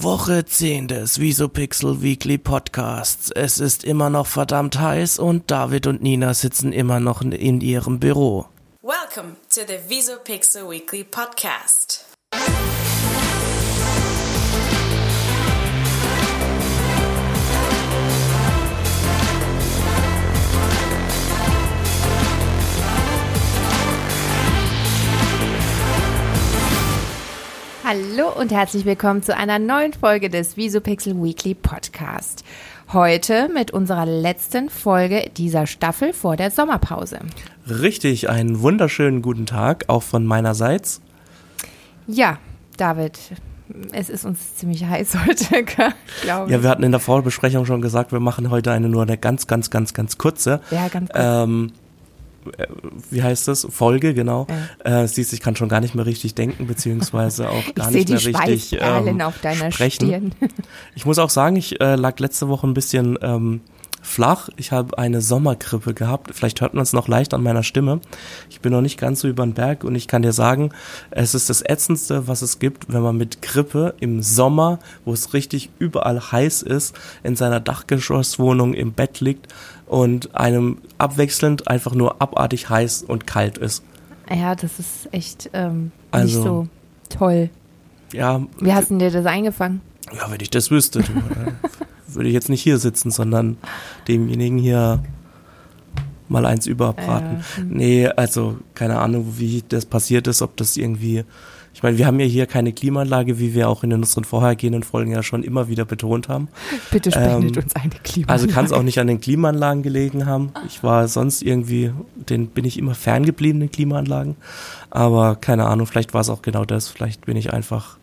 Woche 10 des VisuPixel Weekly Podcasts. Es ist immer noch verdammt heiß und David und Nina sitzen immer noch in ihrem Büro. Welcome to the VisuPixel Weekly Podcast. Hallo und herzlich willkommen zu einer neuen Folge des VisuPixel Weekly Podcast. Heute mit unserer letzten Folge dieser Staffel vor der Sommerpause. Richtig, einen wunderschönen guten Tag, auch von meinerseits. Ja, David, es ist uns ziemlich heiß heute, glaube ich. Ja, wir hatten in der Vorbesprechung schon gesagt, wir machen heute nur eine ganz kurze. Ja, ganz kurz. Wie heißt das? Folge, genau. Ja. Siehst, ich kann schon gar nicht mehr richtig denken, beziehungsweise auch gar nicht mehr richtig auf deiner sprechen. Stirn. Ich muss auch sagen, ich lag letzte Woche ein bisschen flach. Ich habe eine Sommergrippe gehabt. Vielleicht hört man es noch leicht an meiner Stimme. Ich bin noch nicht ganz so über den Berg und ich kann dir sagen, es ist das Ätzendste, was es gibt, wenn man mit Grippe im Sommer, wo es richtig überall heiß ist, in seiner Dachgeschosswohnung im Bett liegt und einem abwechselnd einfach nur abartig heiß und kalt ist. Ja, das ist echt nicht so toll. Ja. Wie hast denn dir das eingefangen? Ja, wenn ich das wüsste, würde ich jetzt nicht hier sitzen, sondern demjenigen hier mal eins überbraten. Nee, also keine Ahnung, wie das passiert ist, ob das irgendwie... Ich meine, wir haben ja hier keine Klimaanlage, wie wir auch in unseren vorhergehenden Folgen ja schon immer wieder betont haben. Bitte spendet uns eine Klimaanlage. Also kann es auch nicht an den Klimaanlagen gelegen haben. Ich war sonst irgendwie, den bin ich immer ferngeblieben, den Klimaanlagen. Aber keine Ahnung, vielleicht war es auch genau das. Vielleicht bin ich einfach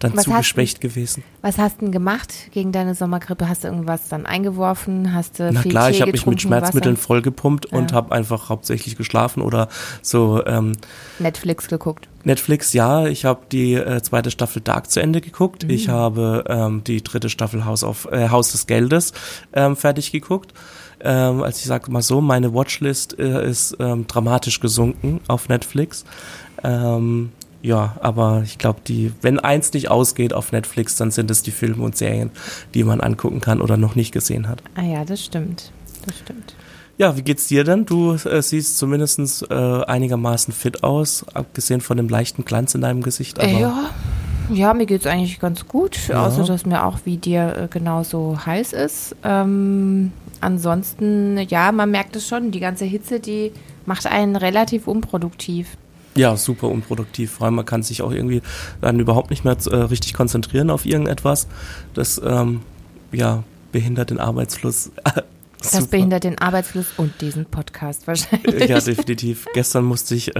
dann zu geschwächt gewesen. Was hast du denn gemacht gegen deine Sommergrippe? Hast du irgendwas dann eingeworfen? Hast du Na viel klar, Tee ich habe mich mit Schmerzmitteln vollgepumpt und habe einfach hauptsächlich geschlafen oder so. Netflix geguckt. Netflix, ja. Ich habe die zweite Staffel Dark zu Ende geguckt. Mhm. Ich habe die dritte Staffel Haus des Geldes fertig geguckt. Also ich sage mal so, meine Watchlist ist dramatisch gesunken auf Netflix. Ja, aber ich glaube, wenn eins nicht ausgeht auf Netflix, dann sind es die Filme und Serien, die man angucken kann oder noch nicht gesehen hat. Ah ja, das stimmt. Das stimmt. Ja, wie geht's dir denn? Du siehst zumindest einigermaßen fit aus, abgesehen von dem leichten Glanz in deinem Gesicht. Aber ja, mir geht's eigentlich ganz gut, außer dass mir auch wie dir genauso heiß ist. Ansonsten, ja, man merkt es schon, die ganze Hitze, die macht einen relativ unproduktiv. Ja, super unproduktiv. Vor allem, man kann sich auch irgendwie dann überhaupt nicht mehr richtig konzentrieren auf irgendetwas. Das behindert den Arbeitsfluss. Das behindert den Arbeitsfluss und diesen Podcast wahrscheinlich. Ja, definitiv. Gestern musste ich,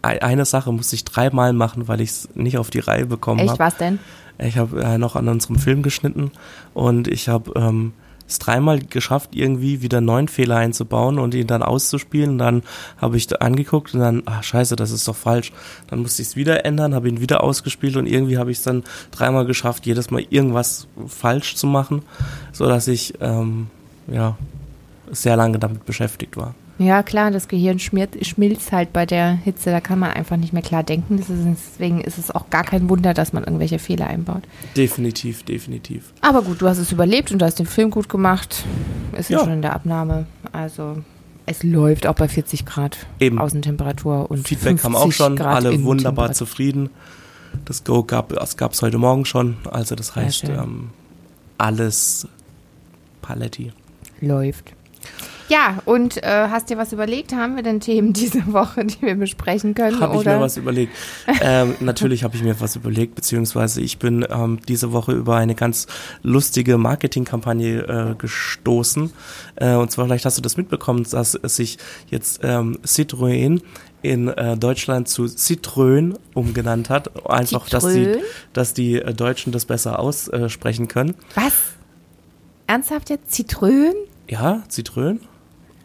eine Sache musste ich 3-mal machen, weil ich es nicht auf die Reihe bekommen habe. Echt, was denn? Ich habe noch an unserem Film geschnitten und ich habe... es 3-mal geschafft, irgendwie wieder 9 Fehler einzubauen und ihn dann auszuspielen. Und dann habe ich angeguckt und dann, scheiße, das ist doch falsch. Dann musste ich es wieder ändern, habe ihn wieder ausgespielt und irgendwie habe ich es dann 3-mal geschafft, jedes Mal irgendwas falsch zu machen, sodass ich sehr lange damit beschäftigt war. Ja, klar, das Gehirn schmilzt halt bei der Hitze, da kann man einfach nicht mehr klar denken. Deswegen ist es auch gar kein Wunder, dass man irgendwelche Fehler einbaut. Definitiv, definitiv. Aber gut, du hast es überlebt und du hast den Film gut gemacht. Ist ja schon in der Abnahme. Also es läuft auch bei 40 Grad eben. Außentemperatur und Feedback kam auch schon, Grad alle wunderbar zufrieden. Das Go gab es heute Morgen schon. Also das heißt, alles paletti. Läuft. Ja, und hast dir was überlegt? Haben wir denn Themen diese Woche, die wir besprechen können? Habe ich mir was überlegt. Natürlich habe ich mir was überlegt, beziehungsweise ich bin diese Woche über eine ganz lustige Marketingkampagne gestoßen. Und zwar, vielleicht hast du das mitbekommen, dass sich jetzt Citroën in Deutschland zu Citroën umgenannt hat. Einfach, dass die Deutschen das besser aussprechen können. Was? Ernsthaft jetzt? Citroën? Ja, Citroën.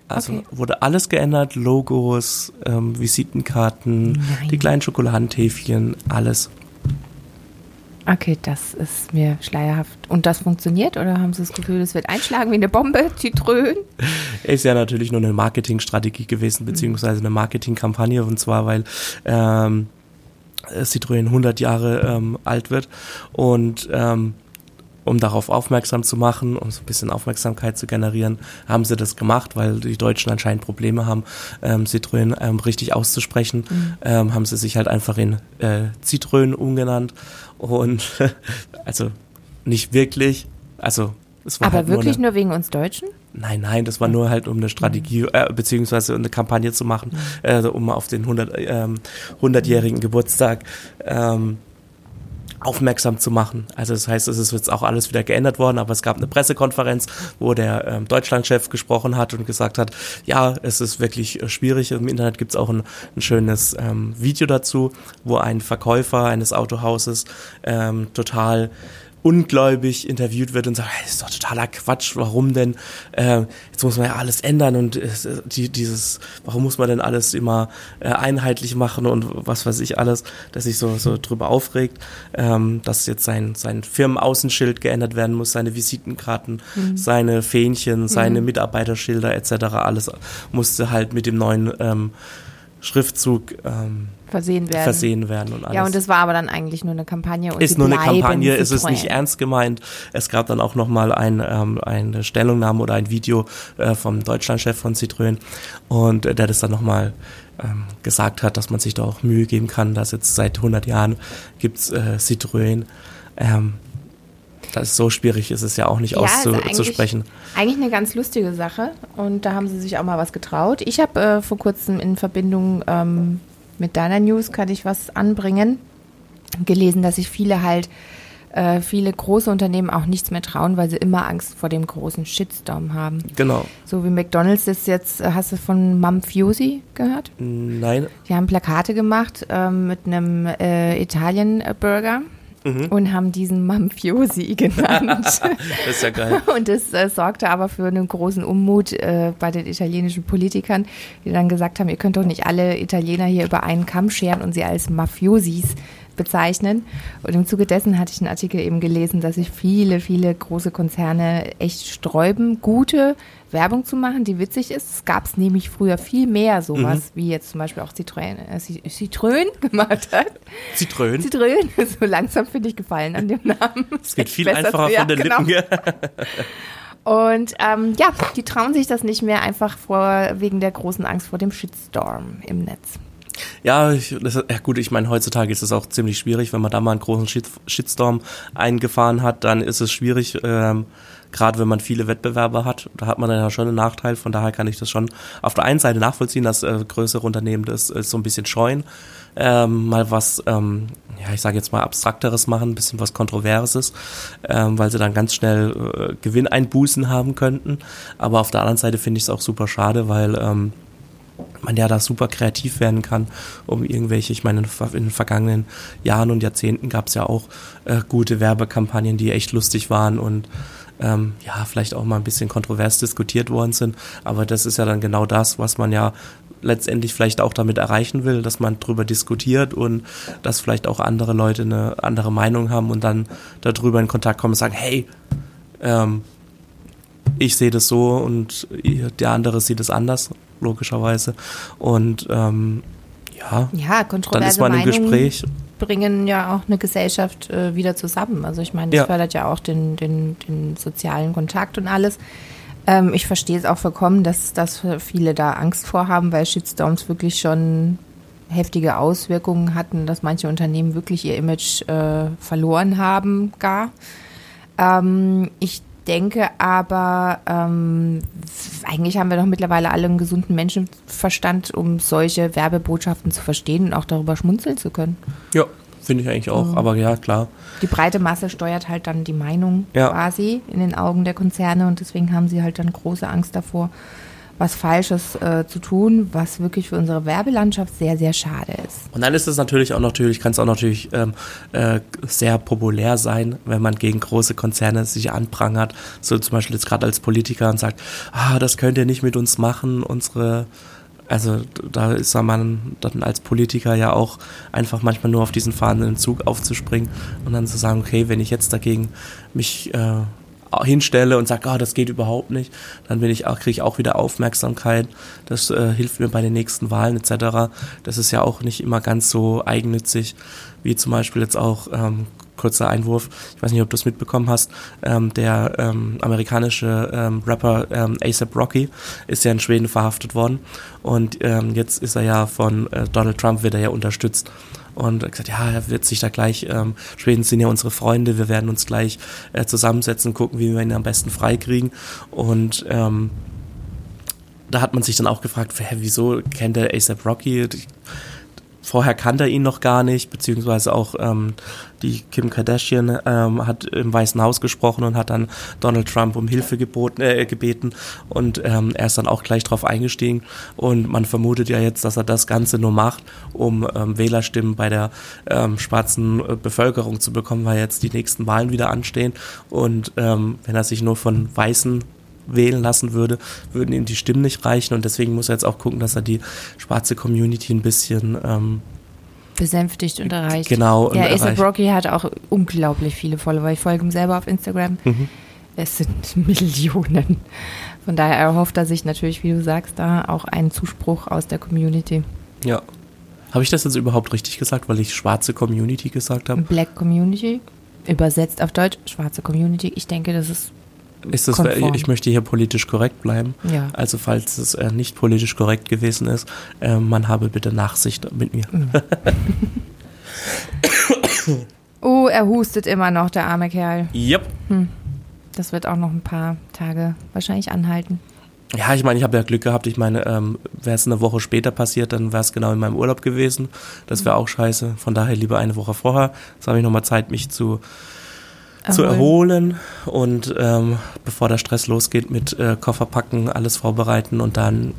Also wurde alles geändert, Logos, Visitenkarten, die kleinen Schokoladentäfelchen, alles. Okay, das ist mir schleierhaft. Und das funktioniert oder haben Sie das Gefühl, das wird einschlagen wie eine Bombe, Citroën? Ist ja natürlich nur eine Marketingstrategie gewesen, beziehungsweise eine Marketingkampagne und zwar, weil Citroën 100 Jahre alt wird und um darauf aufmerksam zu machen, um so ein bisschen Aufmerksamkeit zu generieren, haben sie das gemacht, weil die Deutschen anscheinend Probleme haben, Citroën richtig auszusprechen, haben sie sich halt einfach in Citroën umgenannt und also nicht wirklich, also es war aber halt wirklich nur wegen uns Deutschen? Nein, das war nur halt, um eine Strategie, beziehungsweise eine Kampagne zu machen, um auf den 100-jährigen Geburtstag aufmerksam zu machen. Also das heißt, es ist jetzt auch alles wieder geändert worden, aber es gab eine Pressekonferenz, wo der Deutschlandchef gesprochen hat und gesagt hat, ja, es ist wirklich schwierig. Im Internet gibt es auch ein schönes Video dazu, wo ein Verkäufer eines Autohauses total ungläubig interviewt wird und sagt, das ist doch totaler Quatsch, warum denn, jetzt muss man ja alles ändern und warum muss man denn alles immer einheitlich machen und was weiß ich alles, dass sich so drüber aufregt, dass jetzt sein Firmenaußenschild geändert werden muss, seine Visitenkarten, seine Fähnchen, seine Mitarbeiterschilder etc., alles musste halt mit dem neuen Schriftzug versehen werden und alles. Ja, und das war aber dann eigentlich nur eine Kampagne. Und ist nur eine Kampagne, ist es nicht ernst gemeint. Es gab dann auch nochmal eine Stellungnahme oder ein Video vom Deutschlandchef von Citroën und der das dann nochmal gesagt hat, dass man sich da auch Mühe geben kann, dass jetzt seit 100 Jahren gibt's Citroën. Das ist so schwierig, ist es ja auch nicht auszusprechen. Eigentlich eine ganz lustige Sache und da haben sie sich auch mal was getraut. Ich habe vor kurzem in Verbindung mit deiner News, kann ich was anbringen, gelesen, dass sich viele große Unternehmen auch nichts mehr trauen, weil sie immer Angst vor dem großen Shitstorm haben. Genau. So wie McDonald's ist jetzt, hast du von Mom Fusi gehört? Nein. Die haben Plakate gemacht mit einem Italien-Burger. Und haben diesen Mafiosi genannt. Das ist ja geil. Und das sorgte aber für einen großen Unmut bei den italienischen Politikern, die dann gesagt haben, ihr könnt doch nicht alle Italiener hier über einen Kamm scheren und sie als Mafiosis bezeichnen. Und im Zuge dessen hatte ich einen Artikel eben gelesen, dass sich viele, viele große Konzerne echt sträuben, gute Werbung zu machen, die witzig ist. Es gab es nämlich früher viel mehr sowas, wie jetzt zum Beispiel auch Citroën gemacht hat. Citroën, so langsam finde ich Gefallen an dem Namen. Es geht viel einfacher von den Lippen. Genau. Und die trauen sich das nicht mehr einfach wegen der großen Angst vor dem Shitstorm im Netz. Ja, ich meine, heutzutage ist es auch ziemlich schwierig, wenn man da mal einen großen Shitstorm eingefahren hat, dann ist es schwierig, gerade wenn man viele Wettbewerber hat, da hat man dann ja schon einen Nachteil, von daher kann ich das schon auf der einen Seite nachvollziehen, dass größere Unternehmen das so ein bisschen scheuen, mal was, ich sage jetzt mal Abstrakteres machen, ein bisschen was Kontroverses, weil sie dann ganz schnell Gewinneinbußen haben könnten, aber auf der anderen Seite finde ich es auch super schade, weil man ja da super kreativ werden kann, um irgendwelche, ich meine, in den vergangenen Jahren und Jahrzehnten gab es ja auch gute Werbekampagnen, die echt lustig waren und vielleicht auch mal ein bisschen kontrovers diskutiert worden sind, aber das ist ja dann genau das, was man ja letztendlich vielleicht auch damit erreichen will, dass man drüber diskutiert und dass vielleicht auch andere Leute eine andere Meinung haben und dann darüber in Kontakt kommen und sagen, hey, ich sehe das so und der andere sieht es anders, logischerweise. Und kontroverse dann ist man im Gespräch. Bringen ja auch eine Gesellschaft wieder zusammen. Also ich meine, das fördert ja auch den sozialen Kontakt und alles. Ich verstehe es auch vollkommen, dass viele da Angst vor haben, weil Shitstorms wirklich schon heftige Auswirkungen hatten, dass manche Unternehmen wirklich ihr Image verloren haben gar. Ich denke aber, eigentlich haben wir doch mittlerweile alle einen gesunden Menschenverstand, um solche Werbebotschaften zu verstehen und auch darüber schmunzeln zu können. Ja, finde ich eigentlich auch, aber ja, klar. Die breite Masse steuert halt dann die Meinung quasi in den Augen der Konzerne und deswegen haben sie halt dann große Angst davor, was Falsches zu tun, was wirklich für unsere Werbelandschaft sehr, sehr schade ist. Und dann ist es kann es auch natürlich sehr populär sein, wenn man gegen große Konzerne sich anprangert, so zum Beispiel jetzt gerade als Politiker und sagt, das könnt ihr nicht mit uns machen, also da ist man dann als Politiker ja auch einfach manchmal nur auf diesen fahrenden Zug aufzuspringen und dann zu sagen, okay, wenn ich jetzt dagegen mich hinstelle und sage, das geht überhaupt nicht, dann kriege ich auch wieder Aufmerksamkeit, das hilft mir bei den nächsten Wahlen etc. Das ist ja auch nicht immer ganz so eigennützig, wie zum Beispiel jetzt auch kurzer Einwurf, ich weiß nicht, ob du es mitbekommen hast, der amerikanische Rapper A$AP Rocky ist ja in Schweden verhaftet worden und jetzt ist er ja von Donald Trump wird er ja unterstützt. Und gesagt, ja, er wird sich da gleich, Schweden sind ja unsere Freunde, wir werden uns gleich zusammensetzen, gucken, wie wir ihn am besten freikriegen. Und da hat man sich dann auch gefragt, wieso kennt der A$AP Rocky? Vorher kannte er ihn noch gar nicht, beziehungsweise auch die Kim Kardashian hat im Weißen Haus gesprochen und hat dann Donald Trump um Hilfe gebeten und er ist dann auch gleich drauf eingestiegen und man vermutet ja jetzt, dass er das Ganze nur macht, um Wählerstimmen bei der schwarzen Bevölkerung zu bekommen, weil jetzt die nächsten Wahlen wieder anstehen und wenn er sich nur von Weißen wählen lassen würde, würden ihm die Stimmen nicht reichen und deswegen muss er jetzt auch gucken, dass er die schwarze Community ein bisschen besänftigt und erreicht. Genau. Ja, A$AP Rocky hat auch unglaublich viele Follower. Ich folge ihm selber auf Instagram. Mhm. Es sind Millionen. Von daher erhofft er sich natürlich, wie du sagst, da auch einen Zuspruch aus der Community. Ja. Habe ich das jetzt überhaupt richtig gesagt, weil ich schwarze Community gesagt habe? Black Community, übersetzt auf Deutsch, schwarze Community. Ich denke, das ist das, ich möchte hier politisch korrekt bleiben. Ja. Also falls es nicht politisch korrekt gewesen ist, man habe bitte Nachsicht mit mir. Mhm. Oh, er hustet immer noch, der arme Kerl. Yep. Das wird auch noch ein paar Tage wahrscheinlich anhalten. Ja, ich meine, ich habe ja Glück gehabt. Ich meine, wäre es eine Woche später passiert, dann wäre es genau in meinem Urlaub gewesen. Das wäre auch scheiße. Von daher lieber eine Woche vorher. Jetzt habe ich nochmal Zeit, mich zu erholen und bevor der Stress losgeht mit Koffer packen, alles vorbereiten und dann...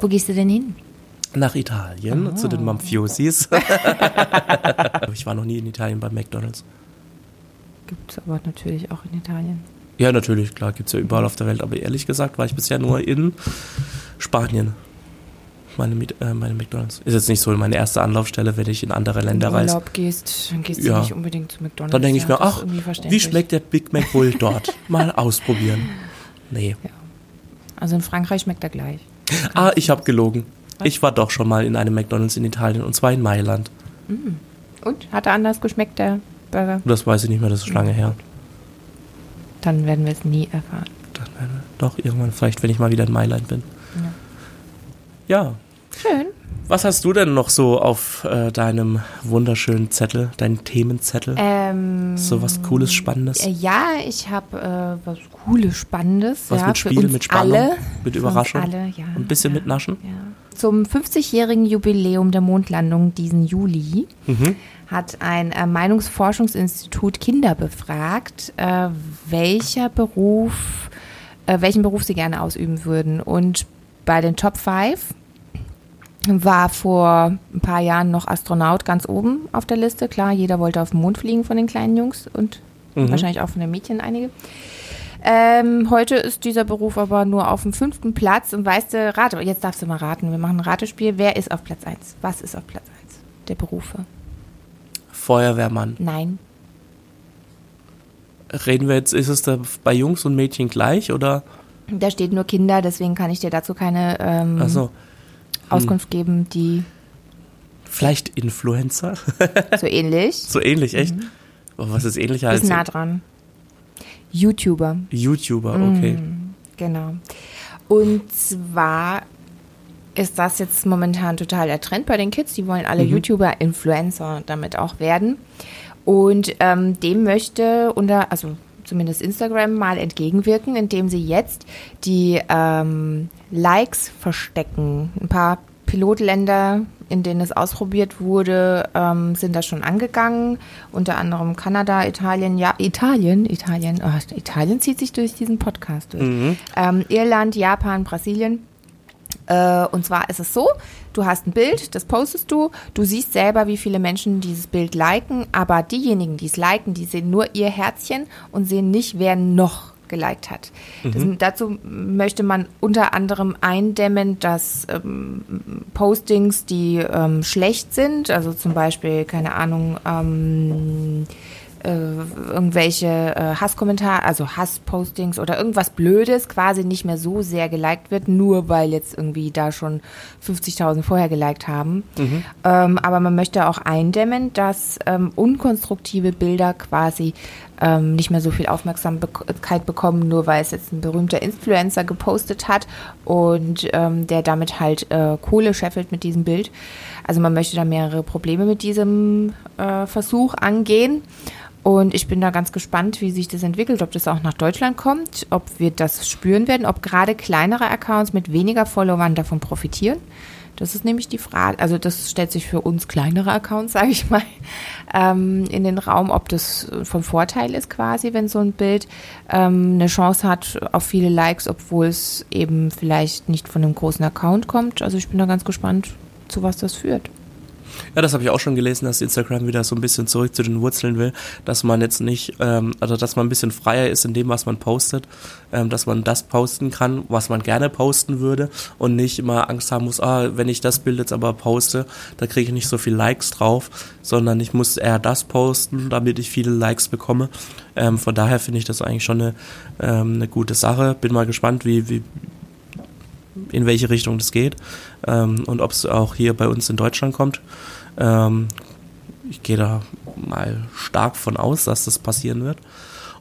Wo gehst du denn hin? Nach Italien, zu den Mafiosis. Ich war noch nie in Italien bei McDonald's. Gibt es aber natürlich auch in Italien. Ja, natürlich, klar, gibt es ja überall auf der Welt, aber ehrlich gesagt war ich bisher nur in Spanien. Meine McDonald's. Ist jetzt nicht so meine erste Anlaufstelle, wenn ich in andere Länder reise. Wenn du in Urlaub gehst, dann gehst du nicht unbedingt zu McDonald's. Dann denke ich mir, ach, wie schmeckt der Big Mac wohl dort? Mal ausprobieren. Nee. Ja. Also in Frankreich schmeckt er gleich. Ich habe gelogen. Was? Ich war doch schon mal in einem McDonald's in Italien und zwar in Mailand. Mhm. Und? Hat er anders geschmeckt, der Burger? Das weiß ich nicht mehr, das ist schon lange her. Dann werden wir es nie erfahren. Doch, irgendwann vielleicht, wenn ich mal wieder in Mailand bin. Ja. Schön. Was hast du denn noch so auf deinem wunderschönen Zettel, deinen Themenzettel? So was Cooles, Spannendes? Ja, ich habe was Cooles, Spannendes. Was mit Spiel, mit Spannung, alle, mit Überraschung? Alle, ja. Und ein bisschen mit Naschen? Ja. Zum 50-jährigen Jubiläum der Mondlandung diesen Juli hat ein Meinungsforschungsinstitut Kinder befragt, welchen Beruf sie gerne ausüben würden. Und bei den Top 5 war vor ein paar Jahren noch Astronaut ganz oben auf der Liste. Klar, jeder wollte auf den Mond fliegen von den kleinen Jungs und wahrscheinlich auch von den Mädchen einige. Heute ist dieser Beruf aber nur auf dem 5. Platz und weißt du, jetzt darfst du mal raten. Wir machen ein Ratespiel. Wer ist auf Platz 1? Was ist auf Platz 1 der Berufe? Feuerwehrmann. Nein. Reden wir jetzt, ist es da bei Jungs und Mädchen gleich oder... Da steht nur Kinder, deswegen kann ich dir dazu keine Auskunft geben, die... Vielleicht Influencer? So ähnlich. So ähnlich, echt? Mhm. Oh, was ist ähnlicher als... Ist nah dran. YouTuber, okay. Genau. Und zwar ist das jetzt momentan total der Trend bei den Kids. Die wollen alle YouTuber, Influencer damit auch werden. Und dem möchte zumindest Instagram mal entgegenwirken, indem sie jetzt die Likes verstecken. Ein paar Pilotländer, in denen es ausprobiert wurde, sind da schon angegangen. Unter anderem Kanada, Italien. Oh, Italien zieht sich durch diesen Podcast durch. Irland, Japan, Brasilien. Und zwar ist es so, du hast ein Bild, das postest du, du siehst selber, wie viele Menschen dieses Bild liken, aber diejenigen, die es liken, die sehen nur ihr Herzchen und sehen nicht, wer noch geliked hat. Dazu möchte man unter anderem eindämmen, dass Postings, die schlecht sind, also zum Beispiel, keine Ahnung, irgendwelche Hasskommentare, also Hasspostings oder irgendwas Blödes quasi nicht mehr so sehr geliked wird, nur weil jetzt irgendwie da schon 50.000 vorher geliked haben. Mhm. Aber man möchte auch eindämmen, dass unkonstruktive Bilder quasi nicht mehr so viel Aufmerksamkeit bekommen, nur weil es jetzt ein berühmter Influencer gepostet hat und der damit halt Kohle scheffelt mit diesem Bild. Also man möchte da mehrere Probleme mit diesem Versuch angehen. Und ich bin da ganz gespannt, wie sich das entwickelt, ob das auch nach Deutschland kommt, ob wir das spüren werden, ob gerade kleinere Accounts mit weniger Followern davon profitieren. Das ist nämlich die Frage, also das stellt sich für uns kleinere Accounts, sage ich mal, in den Raum, ob das vom Vorteil ist quasi, wenn so ein Bild eine Chance hat auf viele Likes, obwohl es eben vielleicht nicht von einem großen Account kommt. Also ich bin da ganz gespannt, zu was das führt. Ja, das habe ich auch schon gelesen, dass Instagram wieder so ein bisschen zurück zu den Wurzeln will, dass man jetzt nicht, also dass man ein bisschen freier ist in dem, was man postet, dass man das posten kann, was man gerne posten würde und nicht immer Angst haben muss, wenn ich das Bild jetzt aber poste, da kriege ich nicht so viel Likes drauf, sondern ich muss eher das posten, damit ich viele Likes bekomme. Von daher finde ich das eigentlich schon eine gute Sache. Bin mal gespannt, wie in welche Richtung das geht und ob es auch hier bei uns in Deutschland kommt. Ich gehe da mal stark von aus, dass das passieren wird.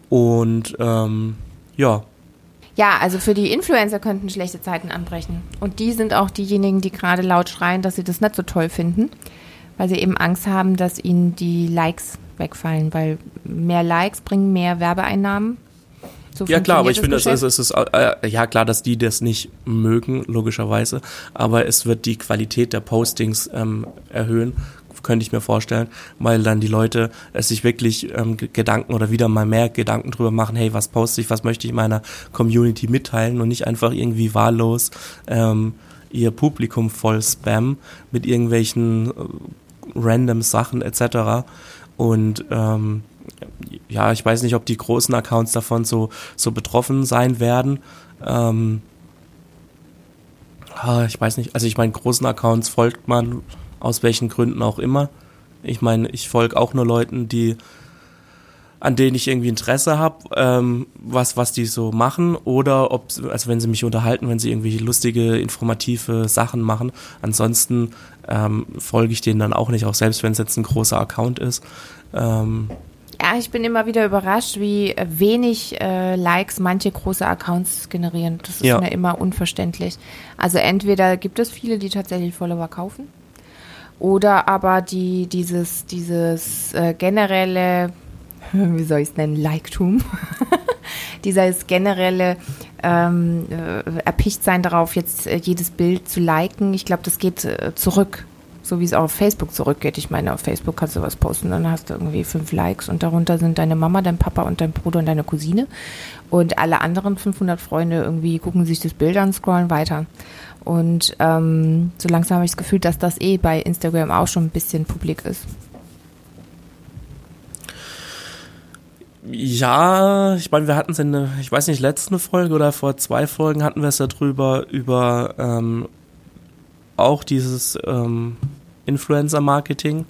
Und ja. Ja, also für die Influencer könnten schlechte Zeiten anbrechen. Und die sind auch diejenigen, die gerade laut schreien, dass sie das nicht so toll finden, weil sie eben Angst haben, dass ihnen die Likes wegfallen, weil mehr Likes bringen mehr Werbeeinnahmen. So ja klar, aber ich finde, ja klar, dass die das nicht mögen, logischerweise, aber es wird die Qualität der Postings erhöhen, könnte ich mir vorstellen, weil dann die Leute sich wirklich Gedanken oder wieder mal mehr Gedanken drüber machen, hey, was poste ich, was möchte ich meiner Community mitteilen und nicht einfach irgendwie wahllos ihr Publikum voll spammen mit irgendwelchen random Sachen etc. Und ja, ich weiß nicht, ob die großen Accounts davon so betroffen sein werden. Ich weiß nicht, also ich meine, großen Accounts folgt man aus welchen Gründen auch immer. Ich meine, ich folge auch nur Leuten, an denen ich irgendwie Interesse habe, was die so machen oder ob, also wenn sie mich unterhalten, wenn sie irgendwie lustige, informative Sachen machen. Ansonsten folge ich denen dann auch nicht, auch selbst wenn es jetzt ein großer Account ist. Ja, ich bin immer wieder überrascht, wie wenig Likes manche große Accounts generieren. Das ist mir immer unverständlich. Also entweder gibt es viele, die tatsächlich Follower kaufen oder aber die dieses generelle, wie soll ich es nennen, Liketum, dieses generelle Erpichtsein darauf, jetzt jedes Bild zu liken. Ich glaube, das geht zurück. So wie es auch auf Facebook zurückgeht. Ich meine, auf Facebook kannst du was posten, dann hast du irgendwie 5 Likes und darunter sind deine Mama, dein Papa und dein Bruder und deine Cousine und alle anderen 500 Freunde irgendwie gucken sich das Bild an, scrollen weiter. Und so langsam habe ich das Gefühl, dass das bei Instagram auch schon ein bisschen publik ist. Ja, ich meine, wir hatten es ich weiß nicht, letzten Folge oder vor 2 Folgen hatten wir es ja drüber, über auch dieses Influencer-Marketing,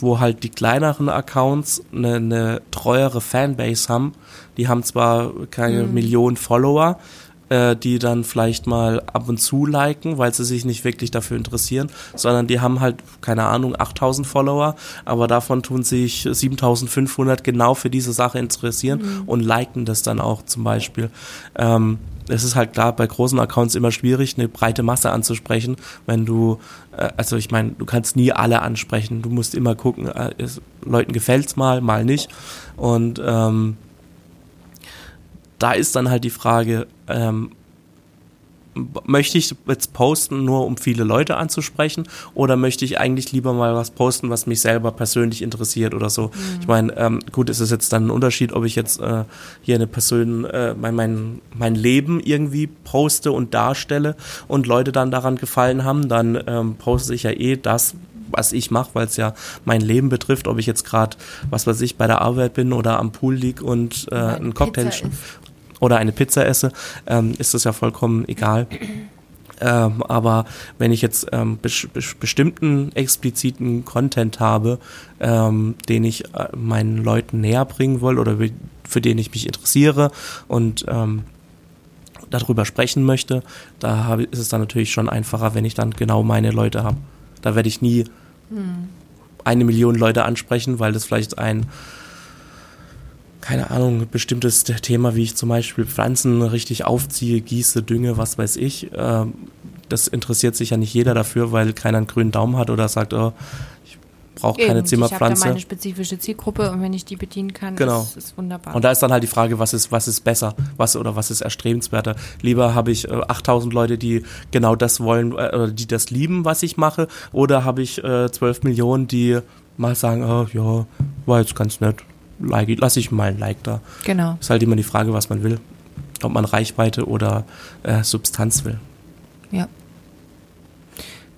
wo halt die kleineren Accounts eine treuere Fanbase haben. Die haben zwar keine Millionen Follower, die dann vielleicht mal ab und zu liken, weil sie sich nicht wirklich dafür interessieren, sondern die haben halt, keine Ahnung, 8.000 Follower, aber davon tun sich 7.500 genau für diese Sache interessieren und liken das dann auch zum Beispiel. Es ist halt klar, bei großen Accounts immer schwierig, eine breite Masse anzusprechen, wenn du, also ich meine, du kannst nie alle ansprechen, du musst immer gucken, Leuten gefällt's mal nicht und da ist dann halt die Frage, möchte ich jetzt posten, nur um viele Leute anzusprechen oder möchte ich eigentlich lieber mal was posten, was mich selber persönlich interessiert oder so. Mhm. Ich meine, gut, es ist jetzt dann ein Unterschied, ob ich jetzt hier eine Person, mein Leben irgendwie poste und darstelle und Leute dann daran gefallen haben, dann poste ich ja das, was ich mache, weil es ja mein Leben betrifft, ob ich jetzt gerade, was weiß ich, bei der Arbeit bin oder am Pool lieg und einen Cocktail oder eine Pizza esse, ist das ja vollkommen egal. Aber wenn ich jetzt bestimmten expliziten Content habe, den ich meinen Leuten näher bringen will oder für den ich mich interessiere und darüber sprechen möchte, ist es dann natürlich schon einfacher, wenn ich dann genau meine Leute habe. Da werde ich nie 1 Million Leute ansprechen, weil das vielleicht bestimmtes Thema, wie ich zum Beispiel Pflanzen richtig aufziehe, gieße, dünge, was weiß ich, das interessiert sich ja nicht jeder dafür, weil keiner einen grünen Daumen hat oder sagt, oh, ich brauche keine Zimmerpflanze. Ich habe da meine spezifische Zielgruppe und wenn ich die bedienen kann, genau. ist wunderbar. Und da ist dann halt die Frage, was ist besser, was ist erstrebenswerter. Lieber habe ich 8000 Leute, die genau das wollen, die das lieben, was ich mache, oder habe ich 12 Millionen, die mal sagen, oh ja, war jetzt ganz nett. Like, lass ich mal ein Like da. Genau. Ist halt immer die Frage, was man will. Ob man Reichweite oder Substanz will. Ja.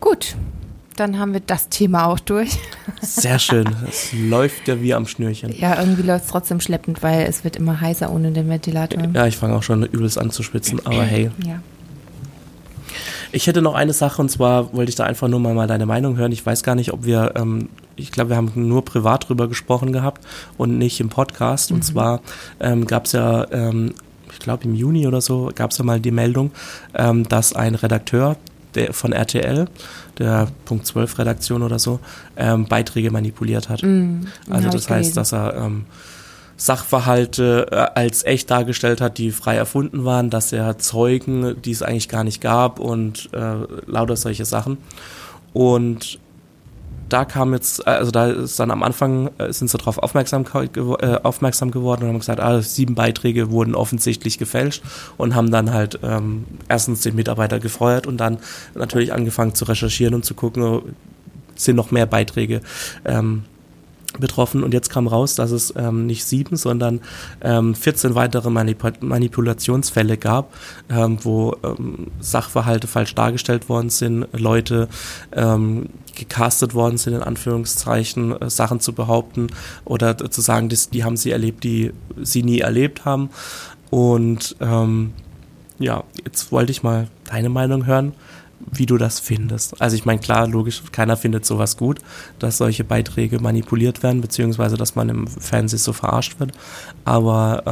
Gut, dann haben wir das Thema auch durch. Sehr schön. Es läuft ja wie am Schnürchen. Ja, irgendwie läuft es trotzdem schleppend, weil es wird immer heißer ohne den Ventilator. Ja, ich fange auch schon übelst an zu schwitzen, aber hey. Ja. Ich hätte noch eine Sache, und zwar wollte ich da einfach nur mal deine Meinung hören. Ich weiß gar nicht, ob wir, ich glaube, wir haben nur privat drüber gesprochen gehabt und nicht im Podcast. Mhm. Und zwar gab es ja, ich glaube im Juni oder so, gab es ja mal die Meldung, dass ein Redakteur von RTL, der Punkt 12 Redaktion oder so, Beiträge manipuliert hat. Mhm, also das heißt, dass er Sachverhalte als echt dargestellt hat, die frei erfunden waren, dass er Zeugen, die es eigentlich gar nicht gab und lauter solche Sachen. Und da kam jetzt, also da ist dann am Anfang, sind sie darauf aufmerksam geworden und haben gesagt, 7 Beiträge wurden offensichtlich gefälscht und haben dann halt erstens den Mitarbeiter gefeuert und dann natürlich angefangen zu recherchieren und zu gucken, sind noch mehr Beiträge betroffen, und jetzt kam raus, dass es nicht 7, sondern 14 weitere Manipulationsfälle gab, wo Sachverhalte falsch dargestellt worden sind, Leute gecastet worden sind, in Anführungszeichen, Sachen zu behaupten oder zu sagen, die haben sie erlebt, die sie nie erlebt haben. Und ja, jetzt wollte ich mal deine Meinung hören, wie du das findest. Also ich meine, klar, logisch, keiner findet sowas gut, dass solche Beiträge manipuliert werden, beziehungsweise, dass man im Fernsehen so verarscht wird. Aber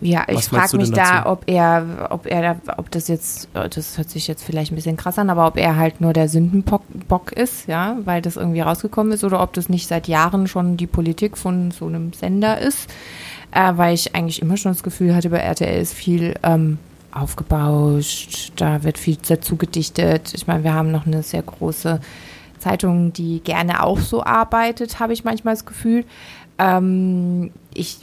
ja, ich frage mich da, ob das jetzt, das hört sich jetzt vielleicht ein bisschen krass an, aber ob er halt nur der Sündenbock ist, ja, weil das irgendwie rausgekommen ist, oder ob das nicht seit Jahren schon die Politik von so einem Sender ist, weil ich eigentlich immer schon das Gefühl hatte, bei RTL ist viel aufgebauscht, da wird viel dazu gedichtet. Ich meine, wir haben noch eine sehr große Zeitung, die gerne auch so arbeitet, habe ich manchmal das Gefühl. Ich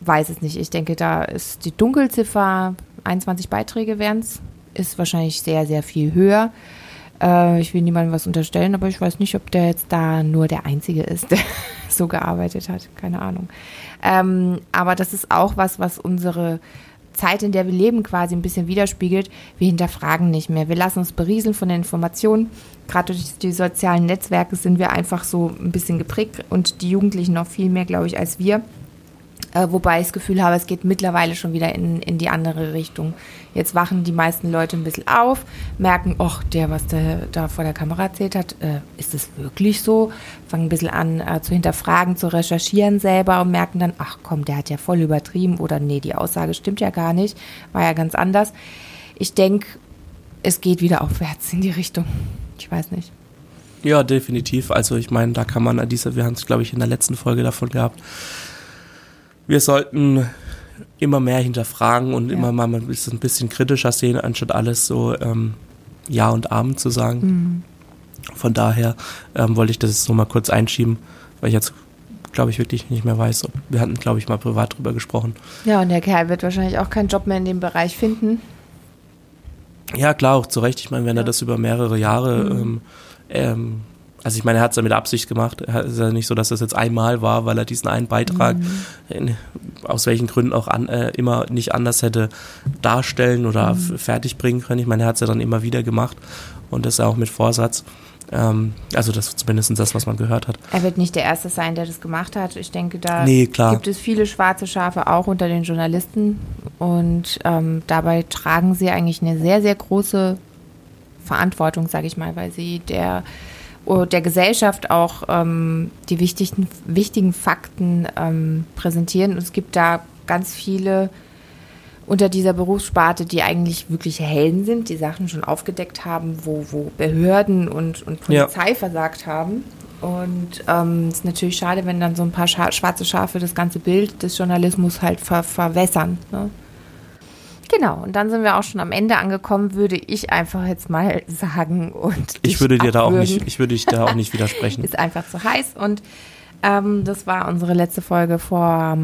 weiß es nicht. Ich denke, da ist die Dunkelziffer, 21 Beiträge wären es, ist wahrscheinlich sehr, sehr viel höher. Ich will niemandem was unterstellen, aber ich weiß nicht, ob der jetzt da nur der Einzige ist, der so gearbeitet hat. Keine Ahnung. Aber das ist auch was unsere Zeit, in der wir leben, quasi ein bisschen widerspiegelt. Wir hinterfragen nicht mehr. Wir lassen uns berieseln von den Informationen. Gerade durch die sozialen Netzwerke sind wir einfach so ein bisschen geprägt, und die Jugendlichen noch viel mehr, glaube ich, als wir. Wobei ich das Gefühl habe, es geht mittlerweile schon wieder in die andere Richtung. Jetzt wachen die meisten Leute ein bisschen auf, merken, och, was der da vor der Kamera erzählt hat, ist das wirklich so? Fangen ein bisschen an zu hinterfragen, zu recherchieren selber und merken dann, ach komm, der hat ja voll übertrieben, oder nee, die Aussage stimmt ja gar nicht, war ja ganz anders. Ich denke, es geht wieder aufwärts in die Richtung. Ich weiß nicht. Ja, definitiv. Also ich meine, da kann man wir haben es, glaube ich, in der letzten Folge davon gehabt, wir sollten immer mehr hinterfragen und immer mal ein bisschen kritischer sehen, anstatt alles so Ja und Amen zu sagen. Mhm. Von daher wollte ich das jetzt nur mal kurz einschieben, weil ich jetzt, glaube ich, wirklich nicht mehr weiß. Wir hatten, glaube ich, mal privat drüber gesprochen. Ja, und der Kerl wird wahrscheinlich auch keinen Job mehr in dem Bereich finden. Ja, klar, auch zu Recht. Ich meine, wenn er das über mehrere Jahre also ich meine, er hat es ja mit Absicht gemacht. Es ist ja nicht so, dass das jetzt einmal war, weil er diesen einen Beitrag aus welchen Gründen auch immer nicht anders hätte darstellen oder fertig bringen können. Ich meine, er hat es ja dann immer wieder gemacht, und das ja auch mit Vorsatz. Also das zumindest das, was man gehört hat. Er wird nicht der Erste sein, der das gemacht hat. Ich denke, da gibt es viele schwarze Schafe auch unter den Journalisten, und dabei tragen sie eigentlich eine sehr, sehr große Verantwortung, sage ich mal, weil sie der Gesellschaft auch die wichtigen Fakten präsentieren. Und es gibt da ganz viele unter dieser Berufssparte, die eigentlich wirkliche Helden sind, die Sachen schon aufgedeckt haben, wo Behörden und Polizei versagt haben. Und es ist natürlich schade, wenn dann so ein paar schwarze Schafe das ganze Bild des Journalismus halt verwässern. Ne? Genau, und dann sind wir auch schon am Ende angekommen, würde ich einfach jetzt mal sagen. Und ich würde dich da auch nicht widersprechen. Ist einfach zu heiß. Und das war unsere letzte Folge vor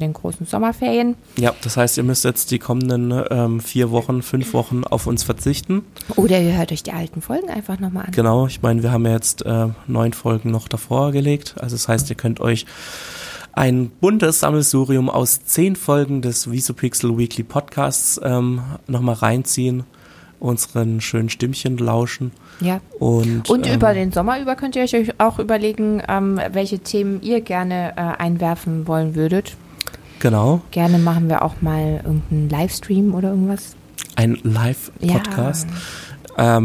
den großen Sommerferien. Ja, das heißt, ihr müsst jetzt die kommenden 4 Wochen, 5 Wochen auf uns verzichten. Oder ihr hört euch die alten Folgen einfach nochmal an. Genau, ich meine, wir haben ja jetzt 9 Folgen noch davor gelegt. Also das heißt, ihr könnt euch ein buntes Sammelsurium aus 10 Folgen des VisuPixel Weekly Podcasts nochmal reinziehen, unseren schönen Stimmchen lauschen. Ja. Und über den Sommer über könnt ihr euch auch überlegen, welche Themen ihr gerne einwerfen wollen würdet. Genau. Gerne machen wir auch mal irgendeinen Livestream oder irgendwas. Ein Live-Podcast. Ja.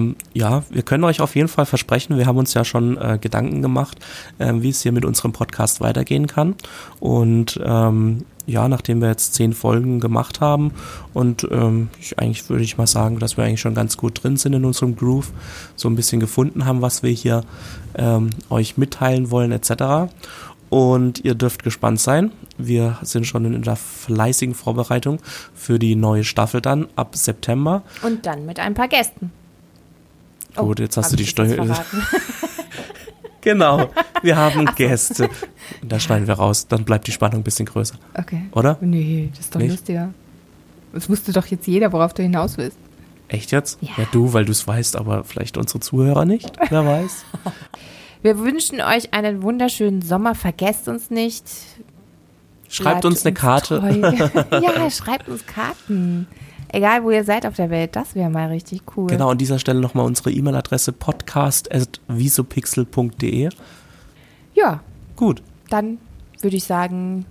Wir können euch auf jeden Fall versprechen, wir haben uns ja schon Gedanken gemacht, wie es hier mit unserem Podcast weitergehen kann. Und nachdem wir jetzt 10 Folgen gemacht haben und würde ich mal sagen, dass wir eigentlich schon ganz gut drin sind in unserem Groove, so ein bisschen gefunden haben, was wir hier euch mitteilen wollen etc. Und ihr dürft gespannt sein. Wir sind schon in der fleißigen Vorbereitung für die neue Staffel dann ab September. Und dann mit ein paar Gästen. Gut, jetzt hast du die Steuer. Genau, wir haben Gäste. Da schneiden wir raus, dann bleibt die Spannung ein bisschen größer. Okay. Oder? Nee, das ist doch nicht lustiger. Das wusste doch jetzt jeder, worauf du hinaus willst. Echt jetzt? Ja du, weil du es weißt, aber vielleicht unsere Zuhörer nicht. Wer weiß. Wir wünschen euch einen wunderschönen Sommer. Vergesst uns nicht. Schreibt uns eine Karte. Ja, schreibt uns Karten. Egal, wo ihr seid auf der Welt, das wäre mal richtig cool. Genau, an dieser Stelle nochmal unsere E-Mail-Adresse podcast@visupixel.de. Ja. Gut. Dann würde ich sagen...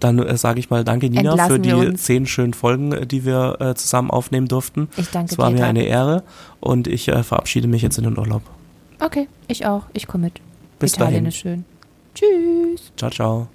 Dann sage ich mal danke, Nina, für die 10 schönen Folgen, die wir zusammen aufnehmen durften. Ich danke dir. Es war mir eine Ehre und ich verabschiede mich jetzt in den Urlaub. Okay, ich auch. Ich komme mit. Bis dahin. Italien ist schön. Tschüss. Ciao, ciao.